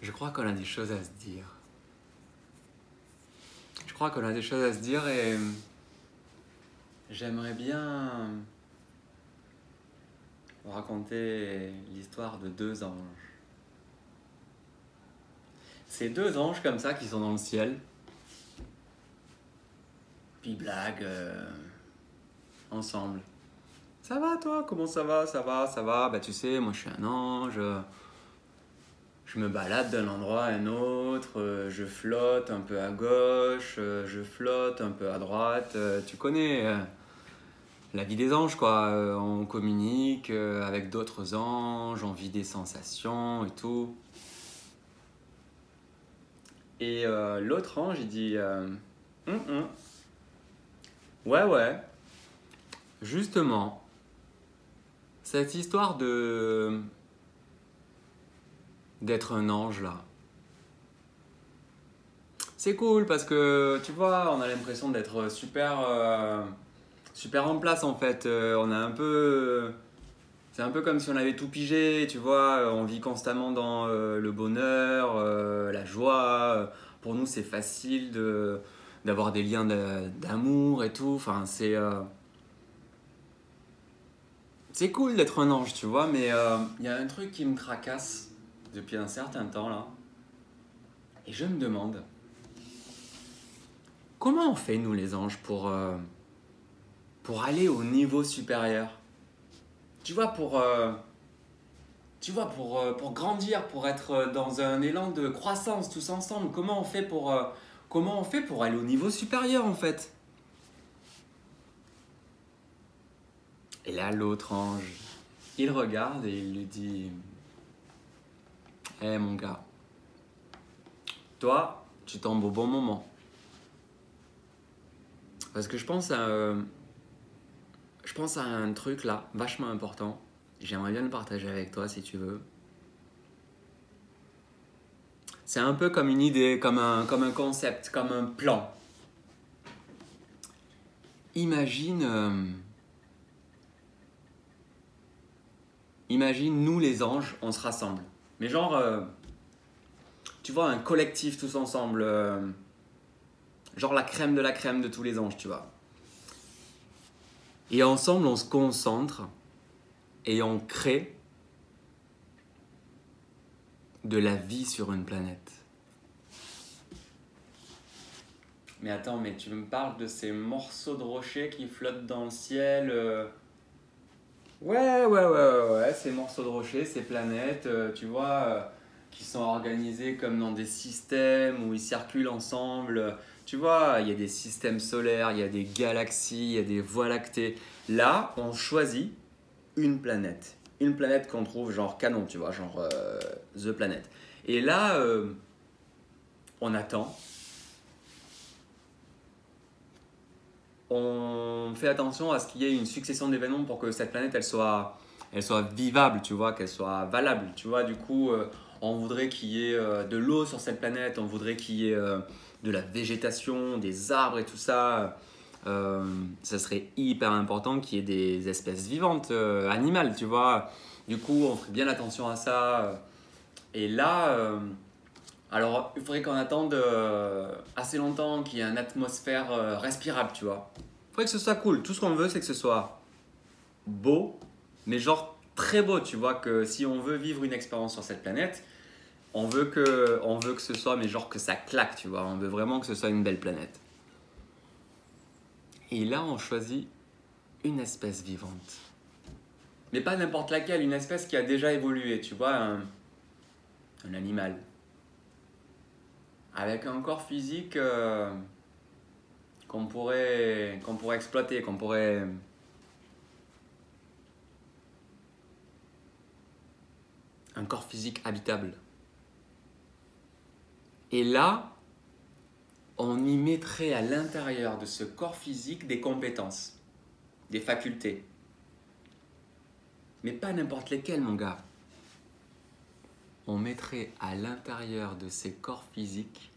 Je crois qu'on a des choses à se dire. Je crois qu'on a des choses à se dire et j'aimerais bien vous raconter l'histoire de deux anges. Ces deux anges comme ça qui sont dans le ciel, puis ils blaguent ensemble. Ça va toi? Comment ça va? Ça va, ça va. Bah tu sais, moi je suis un ange. Je me balade d'un endroit à un autre, je flotte un peu à gauche, je flotte un peu à droite. Tu connais la vie des anges, quoi. On communique avec d'autres anges, on vit des sensations et tout. Et l'autre ange, il dit ouais, ouais. Justement, cette histoire de... d'être un ange là. C'est cool parce que tu vois, on a l'impression d'être super super en place en fait, on a un peu c'est un peu comme si on avait tout pigé, tu vois, on vit constamment dans le bonheur, la joie, pour nous c'est facile de d'avoir des liens d'amour et tout, enfin c'est cool d'être un ange, tu vois, mais il y a un truc qui me tracasse depuis un certain temps là, et je me demande comment on fait nous les anges pour aller au niveau supérieur, tu vois, pour grandir, pour être dans un élan de croissance tous ensemble. Comment on fait pour aller au niveau supérieur en fait? Et là l'autre ange, il regarde et il lui dit: « Eh mon gars, toi, tu tombes au bon moment. » Parce que je pense à un truc là, vachement important. J'aimerais bien le partager avec toi si tu veux. C'est un peu comme une idée, comme un concept, comme un plan. Imagine nous les anges, on se rassemble. Mais genre, tu vois, un collectif tous ensemble, genre la crème de tous les anges, tu vois. Et ensemble, on se concentre et on crée de la vie sur une planète. Mais attends, mais tu me parles de ces morceaux de rochers qui flottent dans le ciel Ouais, ces morceaux de rochers, ces planètes, tu vois, qui sont organisées comme dans des systèmes où ils circulent ensemble. Tu vois, il y a des systèmes solaires, il y a des galaxies, il y a des voies lactées. Là, on choisit une planète. Une planète qu'on trouve genre canon, tu vois, genre The Planet. Et là, on attend. On fait attention à ce qu'il y ait une succession d'événements pour que cette planète, elle soit vivable, tu vois, qu'elle soit valable, tu vois. Du coup, on voudrait qu'il y ait de l'eau sur cette planète, on voudrait qu'il y ait de la végétation, des arbres et tout ça. Ça serait hyper important qu'il y ait des espèces vivantes, animales, tu vois. Du coup, on ferait bien attention à ça. Et là... alors, il faudrait qu'on attende assez longtemps qu'il y ait une atmosphère respirable, tu vois. Il faudrait que ce soit cool. Tout ce qu'on veut, c'est que ce soit beau, mais genre très beau, tu vois. Que si on veut vivre une expérience sur cette planète, on veut que ce soit, mais genre que ça claque, tu vois. On veut vraiment que ce soit une belle planète. Et là, on choisit une espèce vivante. Mais pas n'importe laquelle, une espèce qui a déjà évolué, tu vois. Un animal. Avec un corps physique qu'on pourrait exploiter, qu'on pourrait... Un corps physique habitable. Et là, on y mettrait à l'intérieur de ce corps physique des compétences, des facultés. Mais pas n'importe lesquelles, mon gars. On mettrait à l'intérieur de ces corps physiques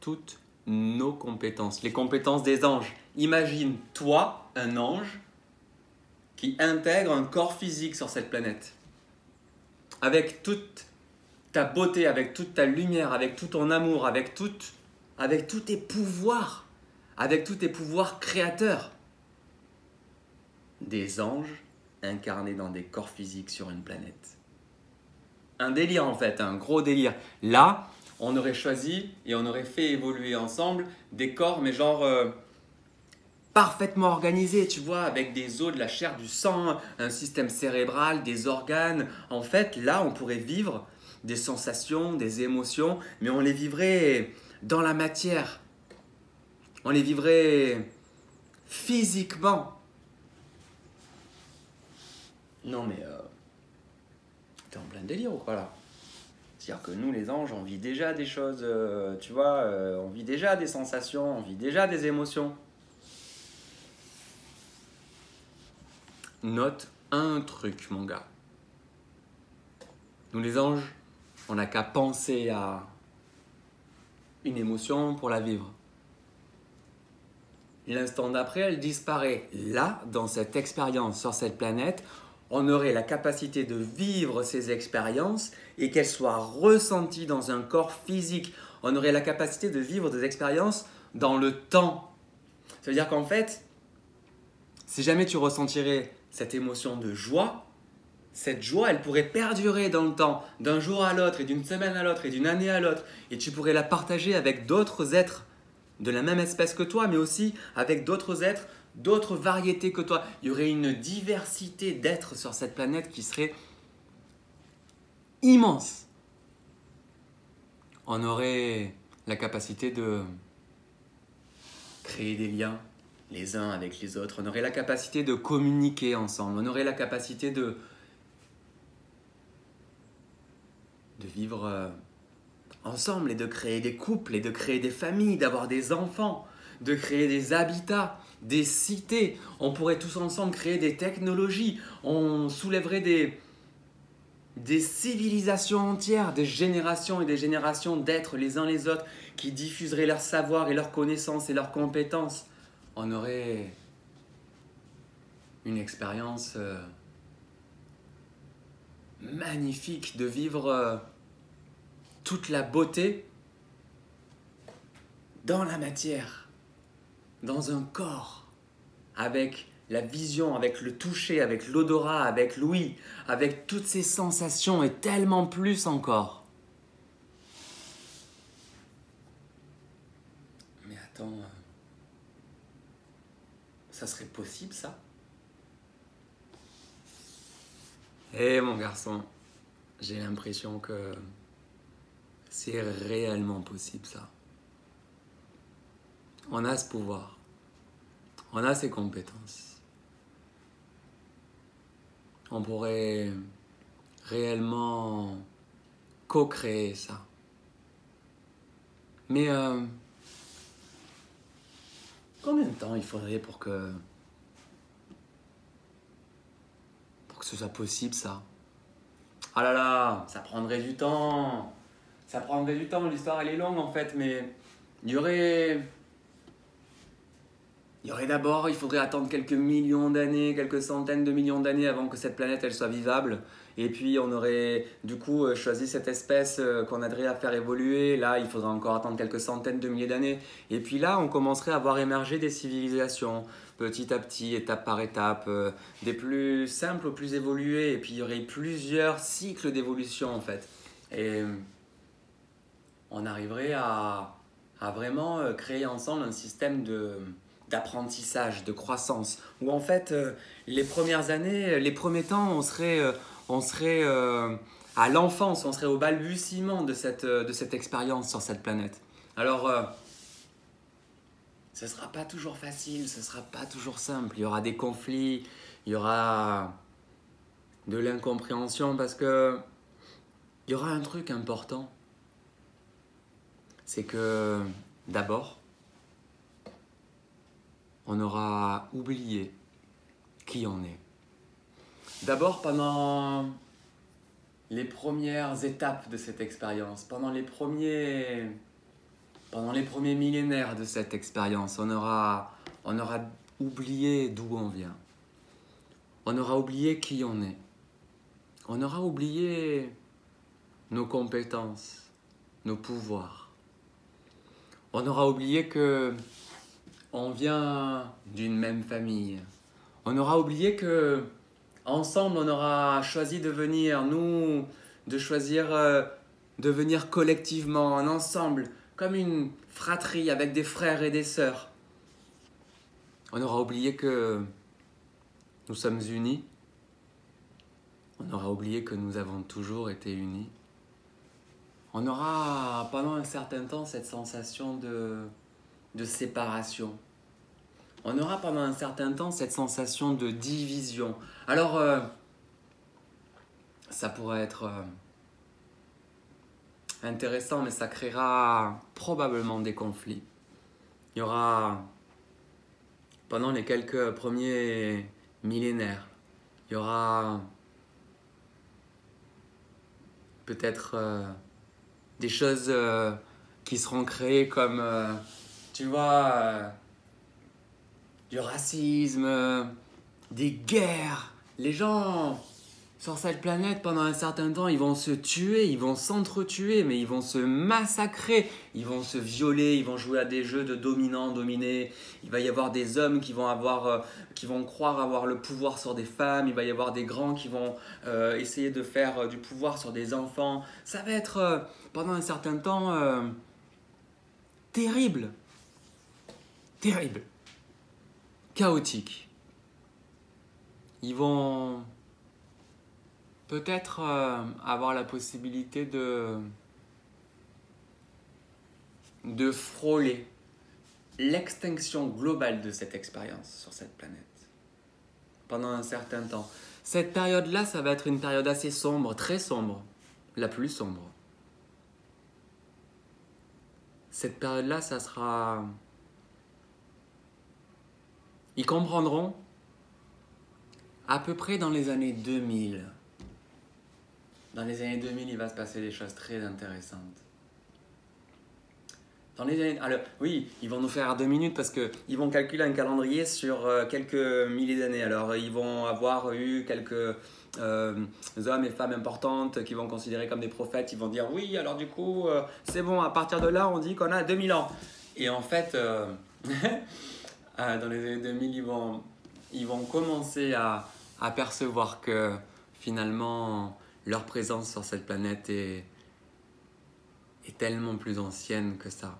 toutes nos compétences, les compétences des anges. Imagine, toi, un ange qui intègre un corps physique sur cette planète, avec toutes ta beauté, avec toute ta lumière, avec tout ton amour, avec tous tes pouvoirs, avec tous tes pouvoirs créateurs. Des anges incarnés dans des corps physiques sur une planète. Un délire en fait, un gros délire. Là, on aurait choisi et on aurait fait évoluer ensemble des corps, mais genre parfaitement organisés, tu vois, avec des os, de la chair, du sang, un système cérébral, des organes. En fait, là, on pourrait vivre des sensations, des émotions, mais on les vivrait dans la matière. On les vivrait physiquement. Non mais, t'es en plein délire ou quoi là ? C'est-à-dire que nous les anges, on vit déjà des choses, tu vois, on vit déjà des sensations, on vit déjà des émotions. Note un truc mon gars. Nous les anges, on n'a qu'à penser à une émotion pour la vivre. L'instant d'après, elle disparaît. Là, dans cette expérience sur cette planète, on aurait la capacité de vivre ces expériences et qu'elles soient ressenties dans un corps physique. On aurait la capacité de vivre des expériences dans le temps. Ça veut dire qu'en fait, si jamais tu ressentirais cette émotion de joie, cette joie, elle pourrait perdurer dans le temps, d'un jour à l'autre et d'une semaine à l'autre et d'une année à l'autre. Et tu pourrais la partager avec d'autres êtres de la même espèce que toi, mais aussi avec d'autres êtres, d'autres variétés que toi. Il y aurait une diversité d'êtres sur cette planète qui serait immense. On aurait la capacité de créer des liens les uns avec les autres. On aurait la capacité de communiquer ensemble. On aurait la capacité de vivre ensemble et de créer des couples et de créer des familles, d'avoir des enfants, de créer des habitats, des cités. On pourrait tous ensemble créer des technologies. On soulèverait des civilisations entières, des générations et des générations d'êtres les uns les autres qui diffuseraient leur savoir et leurs connaissances et leurs compétences. On aurait une expérience magnifique de vivre toute la beauté dans la matière, dans un corps, avec la vision, avec le toucher, avec l'odorat, avec l'ouïe, avec toutes ces sensations et tellement plus encore. Mais attends, ça serait possible ça ? Eh mon garçon, j'ai l'impression que c'est réellement possible ça. On a ce pouvoir. On a ces compétences. On pourrait réellement co-créer ça. Mais combien de temps il faudrait pour que ce soit possible ça ? Ah là là, ça prendrait du temps. Ça prendrait du temps, l'histoire elle est longue en fait, mais il y aurait d'abord, il faudrait attendre quelques millions d'années, quelques centaines de millions d'années avant que cette planète elle soit vivable. Et puis on aurait du coup choisi cette espèce qu'on aiderait à faire évoluer. Là, il faudrait encore attendre quelques centaines de milliers d'années. Et puis là, on commencerait à voir émerger des civilisations, petit à petit, étape par étape, des plus simples aux plus évoluées. Et puis il y aurait plusieurs cycles d'évolution en fait. Et on arriverait à vraiment créer ensemble un système d'apprentissage, de croissance, où en fait, les premières années, les premiers temps, on serait à l'enfance, on serait au balbutiement de cette expérience sur cette planète. Alors, ce ne sera pas toujours facile, ce ne sera pas toujours simple, il y aura des conflits, il y aura de l'incompréhension, parce que il y aura un truc important. C'est que d'abord, on aura oublié qui on est. D'abord, pendant les premières étapes de cette expérience, pendant les premiers millénaires de cette expérience, on aura oublié d'où on vient. On aura oublié qui on est. On aura oublié nos compétences, nos pouvoirs. On aura oublié que on vient d'une même famille. On aura oublié que ensemble on aura choisi de venir, nous, de choisir de venir collectivement, en ensemble, comme une fratrie avec des frères et des sœurs. On aura oublié que nous sommes unis. On aura oublié que nous avons toujours été unis. On aura pendant un certain temps cette sensation de séparation. On aura pendant un certain temps cette sensation de division. Alors, ça pourrait être intéressant, mais ça créera probablement des conflits. Il y aura, pendant les quelques premiers millénaires, il y aura peut-être des choses qui seront créées comme, tu vois, du racisme, des guerres. Les gens sur cette planète, pendant un certain temps, ils vont se tuer, ils vont s'entretuer, mais ils vont se massacrer, ils vont se violer, ils vont jouer à des jeux de dominant, dominé. Il va y avoir des hommes qui vont croire avoir le pouvoir sur des femmes, il va y avoir des grands qui vont essayer de faire du pouvoir sur des enfants. Ça va être, pendant un certain temps, terrible. Terrible. Chaotique. Ils vont peut-être avoir la possibilité de frôler l'extinction globale de cette expérience sur cette planète pendant un certain temps. Cette période-là, ça va être une période assez sombre, très sombre, la plus sombre. Cette période-là, ça sera... Ils comprendront à peu près dans les années 2000. Dans les années 2000, il va se passer des choses très intéressantes. Dans les années... Alors, oui, ils vont nous faire 2 minutes parce qu'ils vont calculer un calendrier sur quelques milliers d'années. Alors, ils vont avoir eu quelques hommes et femmes importantes qui vont considérer comme des prophètes. Ils vont dire, oui, alors du coup, c'est bon, à partir de là, on dit qu'on a 2000 ans. Et en fait, dans les années 2000, ils vont commencer à percevoir que finalement... Leur présence sur cette planète est tellement plus ancienne que ça.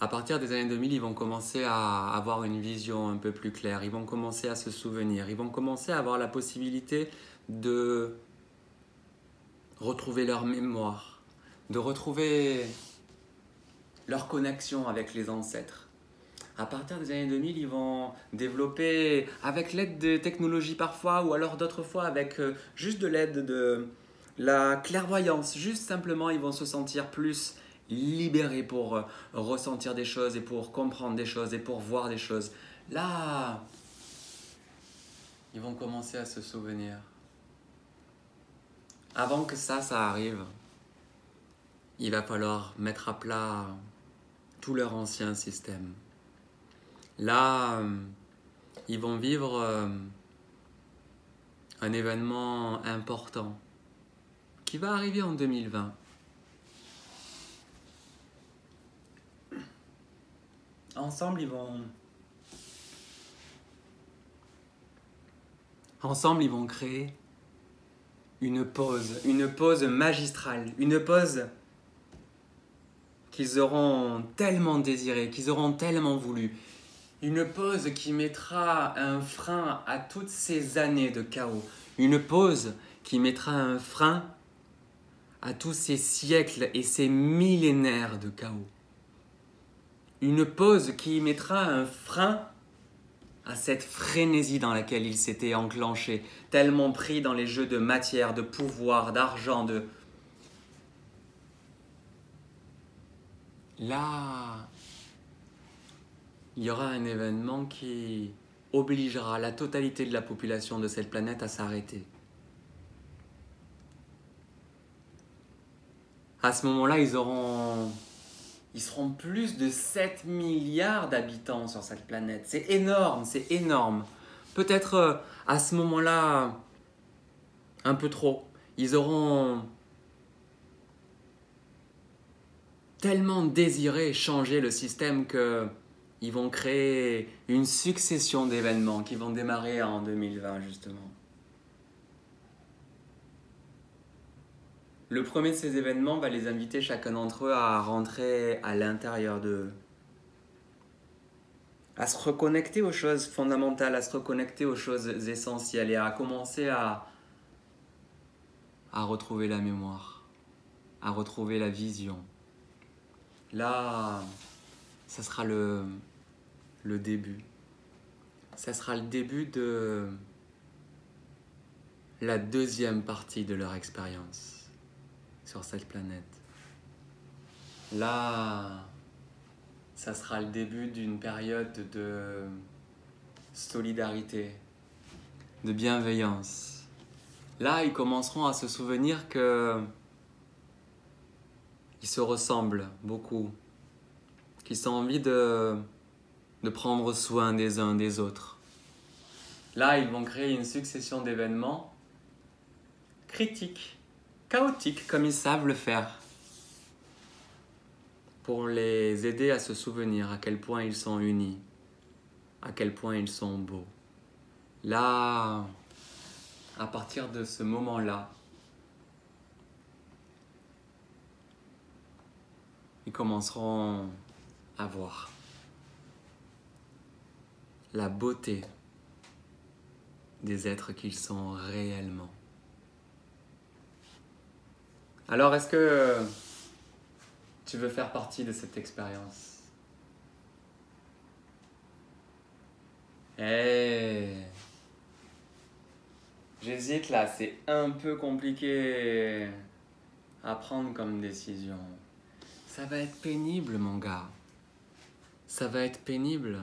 À partir des années 2000, ils vont commencer à avoir une vision un peu plus claire. Ils vont commencer à se souvenir. Ils vont commencer à avoir la possibilité de retrouver leur mémoire, de retrouver leur connexion avec les ancêtres. À partir des années 2000, ils vont développer, avec l'aide des technologies parfois, ou alors d'autres fois avec juste de l'aide de la clairvoyance. Juste simplement, ils vont se sentir plus libérés pour ressentir des choses et pour comprendre des choses et pour voir des choses. Là, ils vont commencer à se souvenir. Avant que ça arrive, il va falloir mettre à plat tout leur ancien système. Là, ils vont vivre un événement important qui va arriver en 2020. Ensemble, ils vont créer une pause magistrale, une pause qu'ils auront tellement désirée, qu'ils auront tellement voulu. Une pause qui mettra un frein à toutes ces années de chaos. Une pause qui mettra un frein à tous ces siècles et ces millénaires de chaos. Une pause qui mettra un frein à cette frénésie dans laquelle ils s'étaient enclenchés, tellement pris dans les jeux de matière, de pouvoir, d'argent, de... Là... Il y aura un événement qui obligera la totalité de la population de cette planète à s'arrêter. À ce moment-là, ils seront plus de 7 milliards d'habitants sur cette planète. C'est énorme, c'est énorme. Peut-être à ce moment-là, un peu trop. Ils auront tellement désiré changer le système qu'ils vont créer une succession d'événements qui vont démarrer en 2020 justement. Le premier de ces événements va les inviter chacun d'entre eux à rentrer à l'intérieur d'eux, à se reconnecter aux choses fondamentales, à se reconnecter aux choses essentielles et à commencer à retrouver la mémoire, à retrouver la vision. Là, ça sera le début. Ça sera le début de la deuxième partie de leur expérience sur cette planète. Là, ça sera le début d'une période de solidarité, de bienveillance. Là, ils commenceront à se souvenir que ils se ressemblent beaucoup, qu'ils ont envie de prendre soin des uns des autres. Là, ils vont créer une succession d'événements critiques, chaotiques, comme ils savent le faire, pour les aider à se souvenir à quel point ils sont unis, à quel point ils sont beaux. Là, à partir de ce moment-là, ils commenceront à voir la beauté des êtres qu'ils sont réellement. Alors, est-ce que tu veux faire partie de cette expérience? J'hésite là, c'est un peu compliqué à prendre comme décision. Ça va être pénible, mon gars. Ça va être pénible.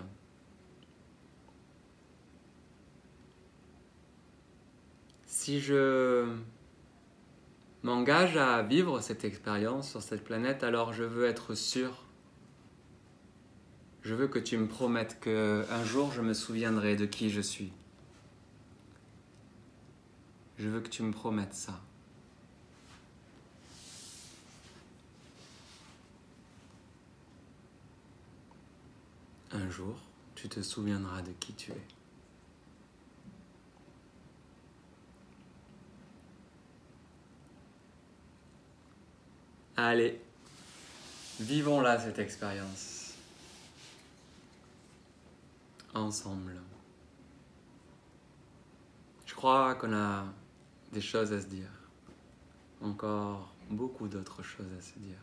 Si je m'engage à vivre cette expérience sur cette planète, alors je veux être sûr. Je veux que tu me promettes qu'un jour je me souviendrai de qui je suis. Je veux que tu me promettes ça. Un jour, tu te souviendras de qui tu es. Allez, vivons-la cette expérience, ensemble. Je crois qu'on a des choses à se dire, encore beaucoup d'autres choses à se dire.